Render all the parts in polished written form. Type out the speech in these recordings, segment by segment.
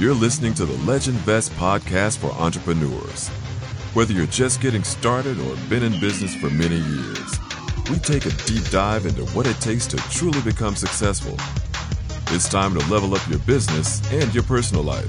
You're listening to the LegendVest podcast for entrepreneurs. Whether you're just getting started or been in business for many years, we take a deep dive into what it takes to truly become successful. It's time to level up your business and your personal life.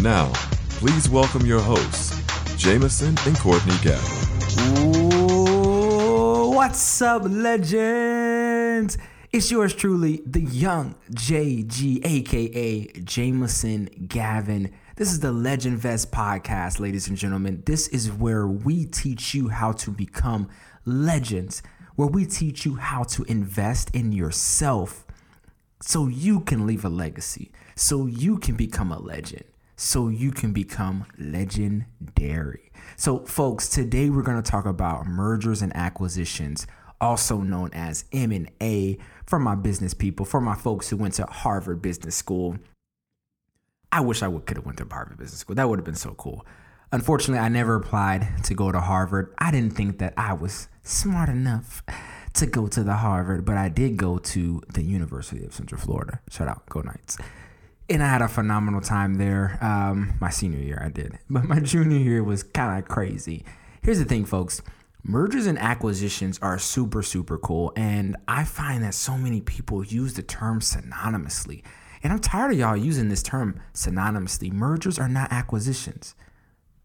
Now, please welcome your hosts, Jamison and Courtney Gavin. What's up, legends? It's yours truly, the young JG, a.k.a. Jamison Gavin. This is the LegendVest podcast, ladies and gentlemen. This is where we teach you how to become legends, where we teach you how to invest in yourself so you can leave a legacy, so you can become a legend, so you can become legendary. So, folks, today we're going to talk about mergers and acquisitions, also known as M&A, for my business people, for my folks who went to Harvard Business School. I wish I could have went to Harvard Business School. That would have been so cool. Unfortunately, I never applied to go to Harvard. I didn't think that I was smart enough to go to the Harvard, but I did go to the University of Central Florida. Shout out, go Knights. And I had a phenomenal time there. My senior year I did, but my junior year was kind of crazy. Here's the thing, folks. Mergers and acquisitions are super, super cool. And I find that so many people use the term synonymously. And I'm tired of y'all using this term synonymously. Mergers are not acquisitions.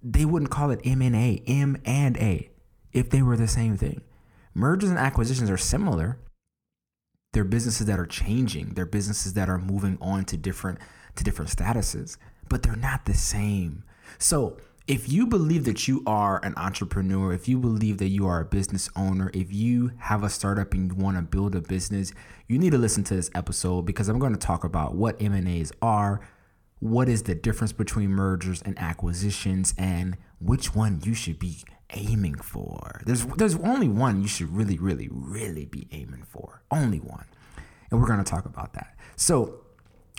They wouldn't call it M&A, M&A, if they were the same thing. Mergers and acquisitions are similar. They're businesses that are changing. They're businesses that are moving on to different statuses, but they're not the same. So if you believe that you are an entrepreneur, if you believe that you are a business owner, if you have a startup and you want to build a business, you need to listen to this episode because I'm going to talk about what M&As are, what is the difference between mergers and acquisitions, and which one you should be aiming for. There's only one you should really, really, really be aiming for. Only one. And we're going to talk about that. So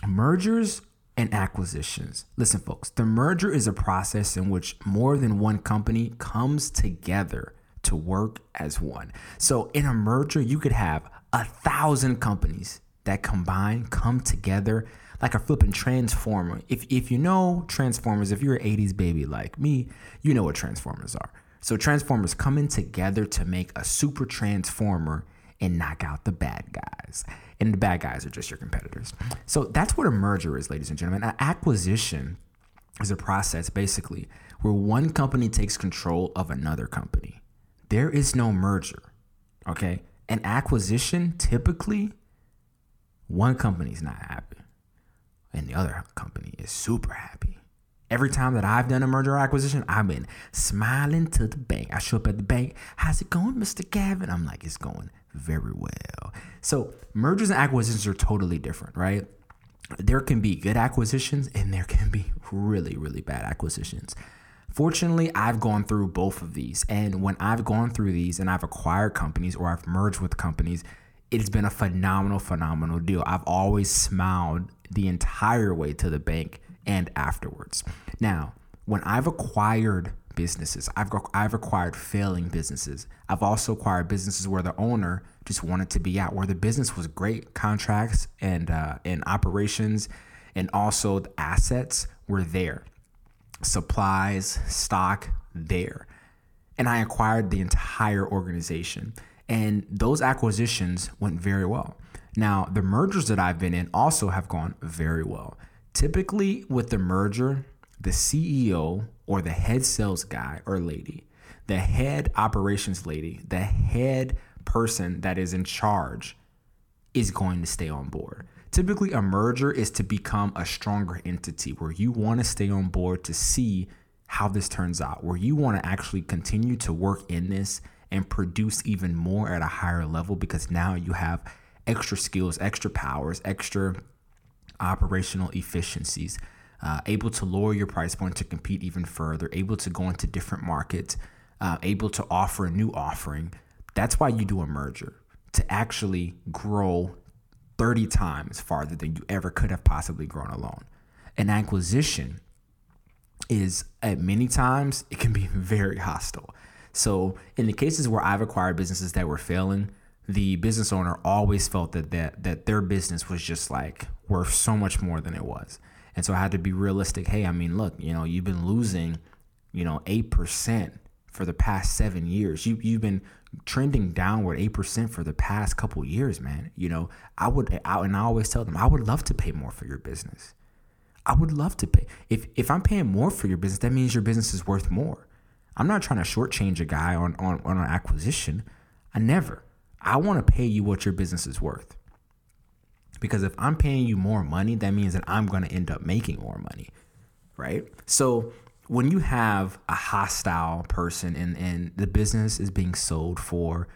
mergers and acquisitions. Listen, folks, the merger is a process in which more than one company comes together to work as one. So in a merger, you could have 1,000 companies that combine, come together like a flipping transformer. If you know Transformers, if you're an 80s baby like me, you know what Transformers are. So Transformers coming together to make a super transformer and knock out the bad guys. And the bad guys are just your competitors. So that's what a merger is, ladies and gentlemen. An acquisition is a process, basically, where one company takes control of another company. There is no merger, okay? An acquisition, typically, one company's not happy, and the other company is super happy. Every time that I've done a merger or acquisition, I've been smiling to the bank. I show up at the bank. How's it going, Mr. Gavin? I'm like, it's going very well. So mergers and acquisitions are totally different, right? There can be good acquisitions and there can be really, really bad acquisitions. Fortunately, I've gone through both of these. And when I've gone through these and I've acquired companies or I've merged with companies, it's been a phenomenal, phenomenal deal. I've always smiled the entire way to the bank and afterwards. Now, when I've acquired businesses, I've acquired failing businesses. I've also acquired businesses where the owner just wanted to be out, where the business was great, contracts and operations, and also the assets were there, supplies, stock there, and I acquired the entire organization. And those acquisitions went very well. Now, the mergers that I've been in also have gone very well. Typically, with the merger, the CEO or the head sales guy or lady, the head operations lady, the head person that is in charge is going to stay on board. Typically, a merger is to become a stronger entity where you want to stay on board to see how this turns out, where you want to actually continue to work in this and produce even more at a higher level because now you have extra skills, extra powers, extra operational efficiencies, able to lower your price point to compete even further, able to go into different markets, able to offer a new offering. That's why you do a merger, to actually grow 30 times farther than you ever could have possibly grown alone. An acquisition is, at many times, it can be very hostile. So in the cases where I've acquired businesses that were failing, the business owner always felt that their business was just like worth so much more than it was. And so I had to be realistic. Hey, I mean, look, you know, you've been losing, 8% for the past 7 years. You've been trending downward 8% for the past couple years, man. I always tell them, I would love to pay more for your business. I would love to pay. If I'm paying more for your business, that means your business is worth more. I'm not trying to shortchange a guy on an acquisition. I want to pay you what your business is worth. Because if I'm paying you more money, that means that I'm going to end up making more money, right? So when you have a hostile person and the business is being sold for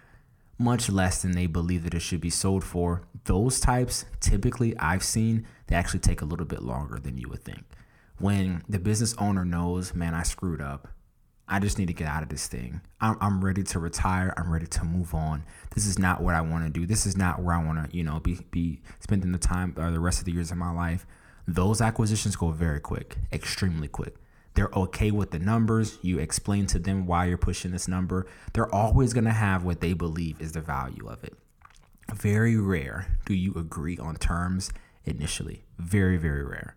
much less than they believe that it should be sold for, those types, typically I've seen, they actually take a little bit longer than you would think. When the business owner knows, man, I screwed up. I just need to get out of this thing. I'm ready to retire. I'm ready to move on. This is not what I want to do. This is not where I want to, be spending the time or the rest of the years of my life. Those acquisitions go very quick, extremely quick. They're okay with the numbers. You explain to them why you're pushing this number. They're always going to have what they believe is the value of it. Very rare do you agree on terms initially. Very, very rare.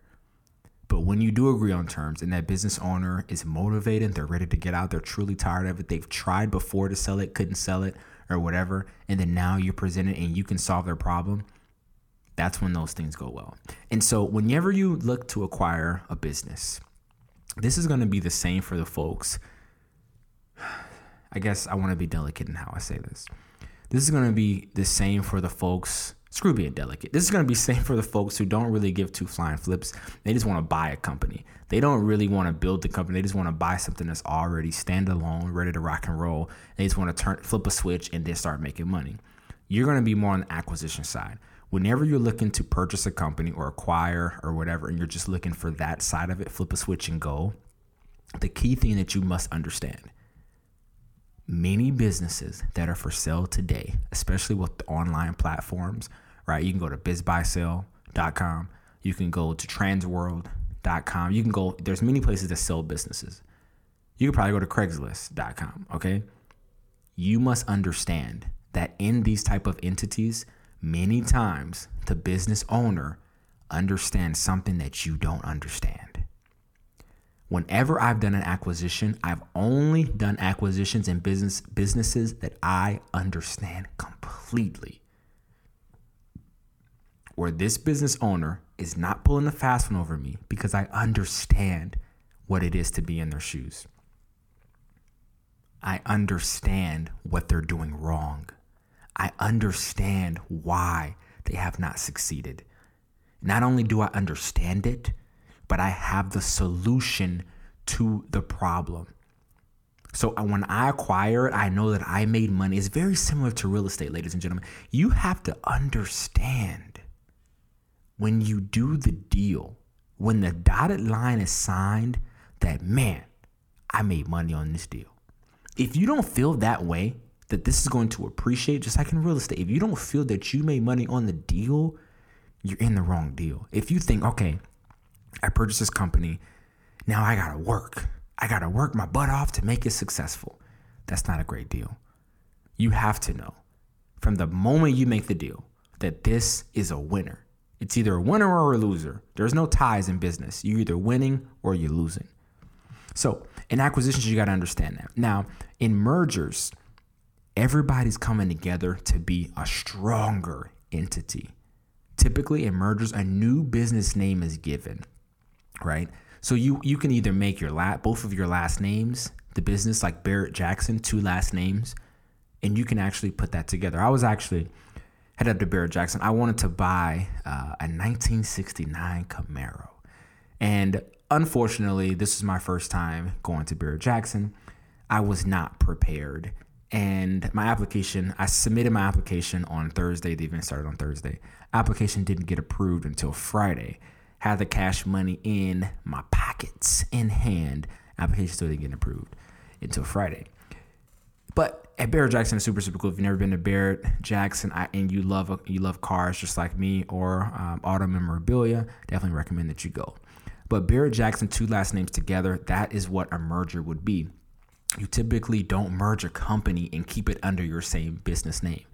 But when you do agree on terms and that business owner is motivated, they're ready to get out, they're truly tired of it, they've tried before to sell it, couldn't sell it or whatever, and then now you're presented and you can solve their problem, that's when those things go well. And so whenever you look to acquire a business, this is going to be the same for the folks. I guess I want to be delicate in how I say this. This is going to be the same for the folks. Screw being delicate. This is going to be same for the folks who don't really give two flying flips. They just want to buy a company. They don't really want to build the company. They just want to buy something that's already standalone, ready to rock and roll. They just want to flip a switch and then start making money. You're going to be more on the acquisition side. Whenever you're looking to purchase a company or acquire or whatever, and you're just looking for that side of it, flip a switch and go, the key thing that you must understand, many businesses that are for sale today, especially with the online platforms, right? You can go to bizbuysale.com. You can go to transworld.com. You can go, there's many places that sell businesses. You can probably go to Craigslist.com, okay? You must understand that in these type of entities, many times the business owner understands something that you don't understand. Whenever I've done an acquisition, I've only done acquisitions in businesses that I understand completely, where this business owner is not pulling the fast one over me because I understand what it is to be in their shoes. I understand what they're doing wrong. I understand why they have not succeeded. Not only do I understand it, but I have the solution to the problem. So when I acquire it, I know that I made money. It's very similar to real estate, ladies and gentlemen. You have to understand when you do the deal, when the dotted line is signed, that, man, I made money on this deal. If you don't feel that way, that this is going to appreciate, just like in real estate, if you don't feel that you made money on the deal, you're in the wrong deal. If you think, okay, I purchased this company, now I got to work. I got to work my butt off to make it successful. That's not a great deal. You have to know from the moment you make the deal that this is a winner. It's either a winner or a loser. There's no ties in business. You're either winning or you're losing. So in acquisitions, you got to understand that. Now, in mergers, everybody's coming together to be a stronger entity. Typically in mergers, a new business name is given. Right? So you can either make your both of your last names, the business, like Barrett Jackson, two last names, and you can actually put that together. I was actually headed up to Barrett Jackson. I wanted to buy a 1969 Camaro. And unfortunately, this was my first time going to Barrett Jackson. I was not prepared. And I submitted my application on Thursday. The event started on Thursday. Application didn't get approved until Friday. Had the cash money in my pockets, in hand. Application still didn't get approved until Friday. But at Barrett Jackson, it's super, super cool. If you've never been to Barrett Jackson and you love cars just like me or auto memorabilia, definitely recommend that you go. But Barrett Jackson, two last names together, that is what a merger would be. You typically don't merge a company and keep it under your same business name.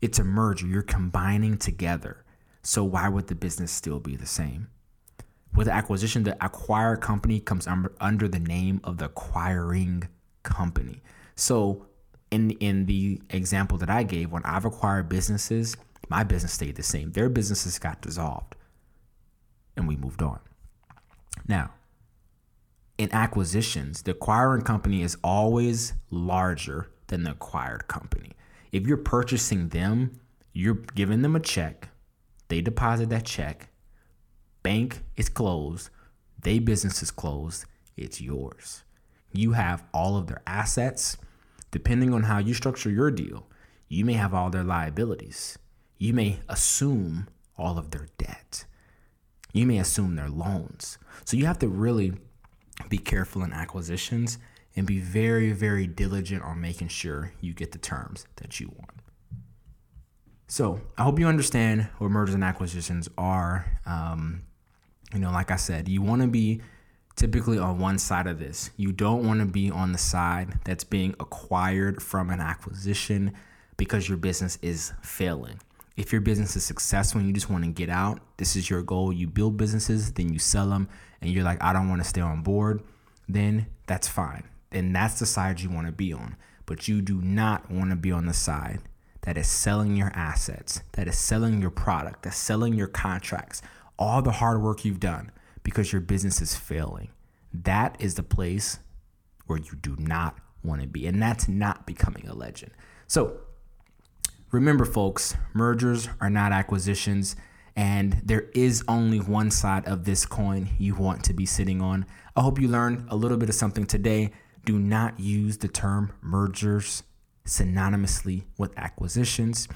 It's a merger. You're combining together. So why would the business still be the same? With acquisition, the acquired company comes under the name of the acquiring company. So in the example that I gave, when I've acquired businesses, my business stayed the same. Their businesses got dissolved and we moved on. Now, in acquisitions, the acquiring company is always larger than the acquired company. If you're purchasing them, you're giving them a check. They deposit that check. Bank is closed. Their business is closed. It's yours. You have all of their assets. Depending on how you structure your deal, you may have all their liabilities. You may assume all of their debt. You may assume their loans. So you have to really be careful in acquisitions and be very, very diligent on making sure you get the terms that you want. So I hope you understand what mergers and acquisitions are. Like I said, you want to be typically on one side of this. You don't want to be on the side that's being acquired from an acquisition because your business is failing. If your business is successful and you just want to get out, this is your goal. You build businesses, then you sell them, and you're like, I don't want to stay on board, then that's fine. And that's the side you want to be on. But you do not want to be on the side that is selling your assets, that is selling your product, that's selling your contracts, all the hard work you've done because your business is failing. That is the place where you do not want to be. And that's not becoming a legend. So remember, folks, mergers are not acquisitions, and there is only one side of this coin you want to be sitting on. I hope you learned a little bit of something today. Do not use the term mergers synonymously with acquisitions.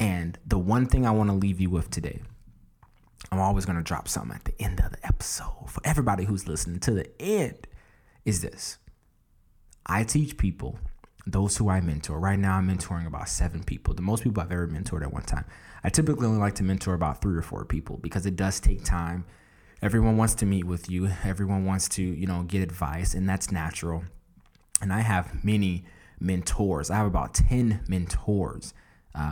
And the one thing I want to leave you with today, I'm always going to drop something at the end of the episode for everybody who's listening to the end, is this. I teach people, those who I mentor. Right now, I'm mentoring about 7 people, the most people I've ever mentored at one time. I typically only like to mentor about 3 or 4 people because it does take time. Everyone wants to meet with you. Everyone wants to, get advice, and that's natural. And I have many mentors. I have about 10 mentors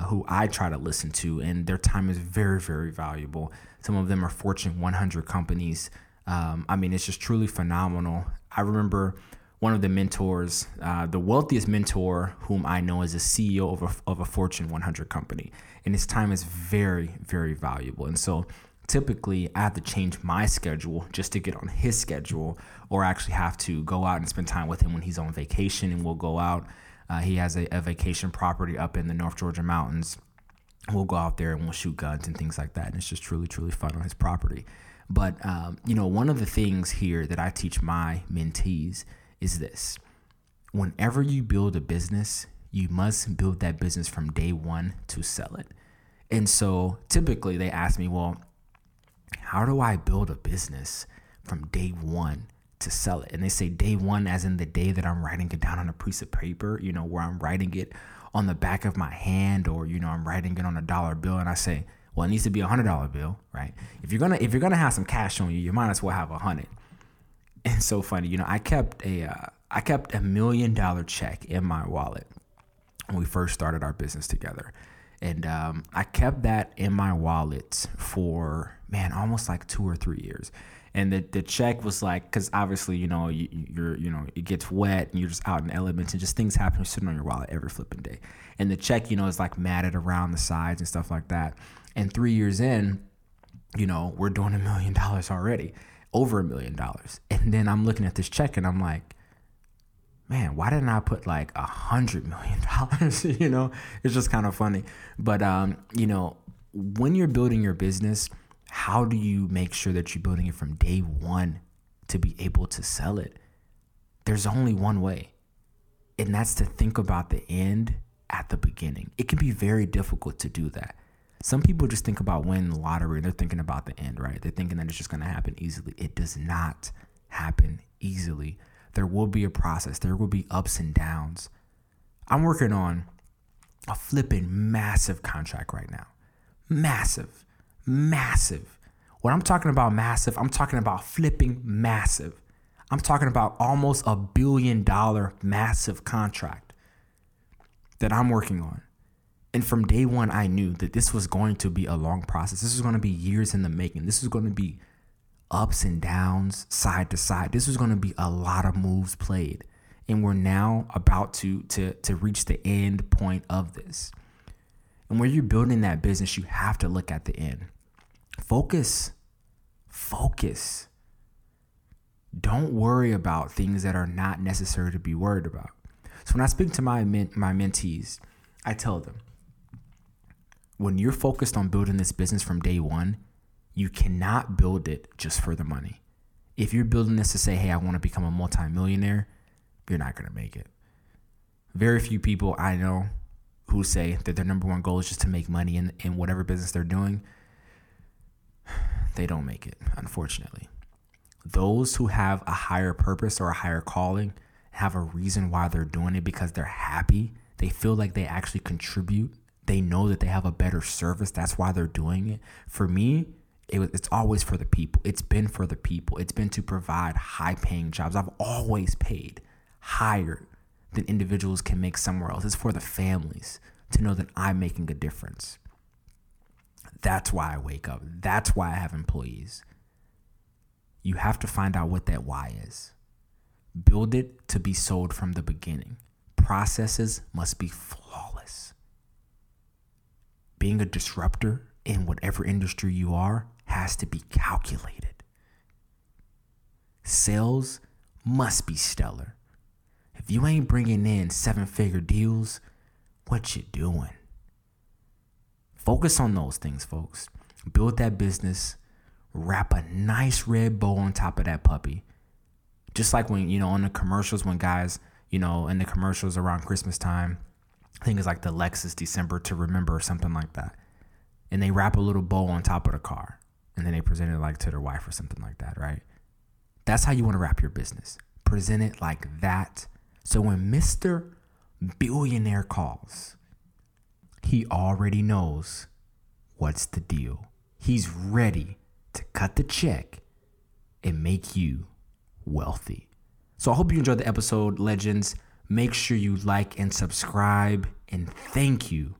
who I try to listen to, and their time is very, very valuable. Some of them are Fortune 100 companies. It's just truly phenomenal. I remember one of the mentors, the wealthiest mentor whom I know, is a CEO of a Fortune 100 company. And his time is very, very valuable. And so typically I have to change my schedule just to get on his schedule, or actually have to go out and spend time with him when he's on vacation, and we'll go out. He has a vacation property up in the North Georgia mountains. We'll go out there and we'll shoot guns and things like that. And it's just truly, truly fun on his property. But, one of the things here that I teach my mentees is this. Whenever you build a business, you must build that business from day one to sell it. And so typically they ask me, well, how do I build a business from day one to sell it? And they say day one as in the day that I'm writing it down on a piece of paper, where I'm writing it on the back of my hand, or, I'm writing it on a dollar bill. And I say, well, it needs to be $100 bill, right? If you're gonna have some cash on you, you might as well have 100. It's so funny, I kept a $1 million check in my wallet when we first started our business together, and I kept that in my wallet for almost like 2 or 3 years. And the check was like, because obviously you're it gets wet and you're just out in the elements and just things happen sitting on your wallet every flipping day. And the check is like matted around the sides and stuff like that. And 3 years in, we're doing $1 million already. Over $1 million. And then I'm looking at this check and I'm like, man, why didn't I put like $100 million? It's just kind of funny. But, when you're building your business, how do you make sure that you're building it from day one to be able to sell it? There's only one way. And that's to think about the end at the beginning. It can be very difficult to do that. Some people just think about winning the lottery and they're thinking about the end, right? They're thinking that it's just going to happen easily. It does not happen easily. There will be a process. There will be ups and downs. I'm working on a flipping massive contract right now. Massive, massive. When I'm talking about massive, I'm talking about flipping massive. I'm talking about almost $1 billion massive contract that I'm working on. And from day one, I knew that this was going to be a long process. This was going to be years in the making. This was going to be ups and downs, side to side. This was going to be a lot of moves played. And we're now about to reach the end point of this. And when you're building that business, you have to look at the end. Focus. Don't worry about things that are not necessary to be worried about. So when I speak to my mentees, I tell them, when you're focused on building this business from day one, you cannot build it just for the money. If you're building this to say, hey, I want to become a multimillionaire, you're not going to make it. Very few people I know who say that their number one goal is just to make money in whatever business they're doing, they don't make it, unfortunately. Those who have a higher purpose or a higher calling have a reason why they're doing it, because they're happy. They feel like they actually contribute. They know that they have a better service. That's why they're doing it. For me, it's always for the people. It's been for the people. It's been to provide high-paying jobs. I've always paid higher than individuals can make somewhere else. It's for the families to know that I'm making a difference. That's why I wake up. That's why I have employees. You have to find out what that why is. Build it to be sold from the beginning. Processes must be flawless. Being a disruptor in whatever industry you are has to be calculated. Sales must be stellar. If you ain't bringing in seven-figure deals, what you doing? Focus on those things, folks. Build that business. Wrap a nice red bow on top of that puppy. Just like when, on the commercials, when guys, in the commercials around Christmas time, I think it's like the Lexus December to Remember or something like that. And they wrap a little bow on top of the car. And then they present it like to their wife or something like that, right? That's how you want to wrap your business. Present it like that. So when Mr. Billionaire calls, he already knows what's the deal. He's ready to cut the check and make you wealthy. So I hope you enjoyed the episode, Legends. Make sure you like and subscribe, and thank you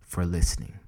for listening.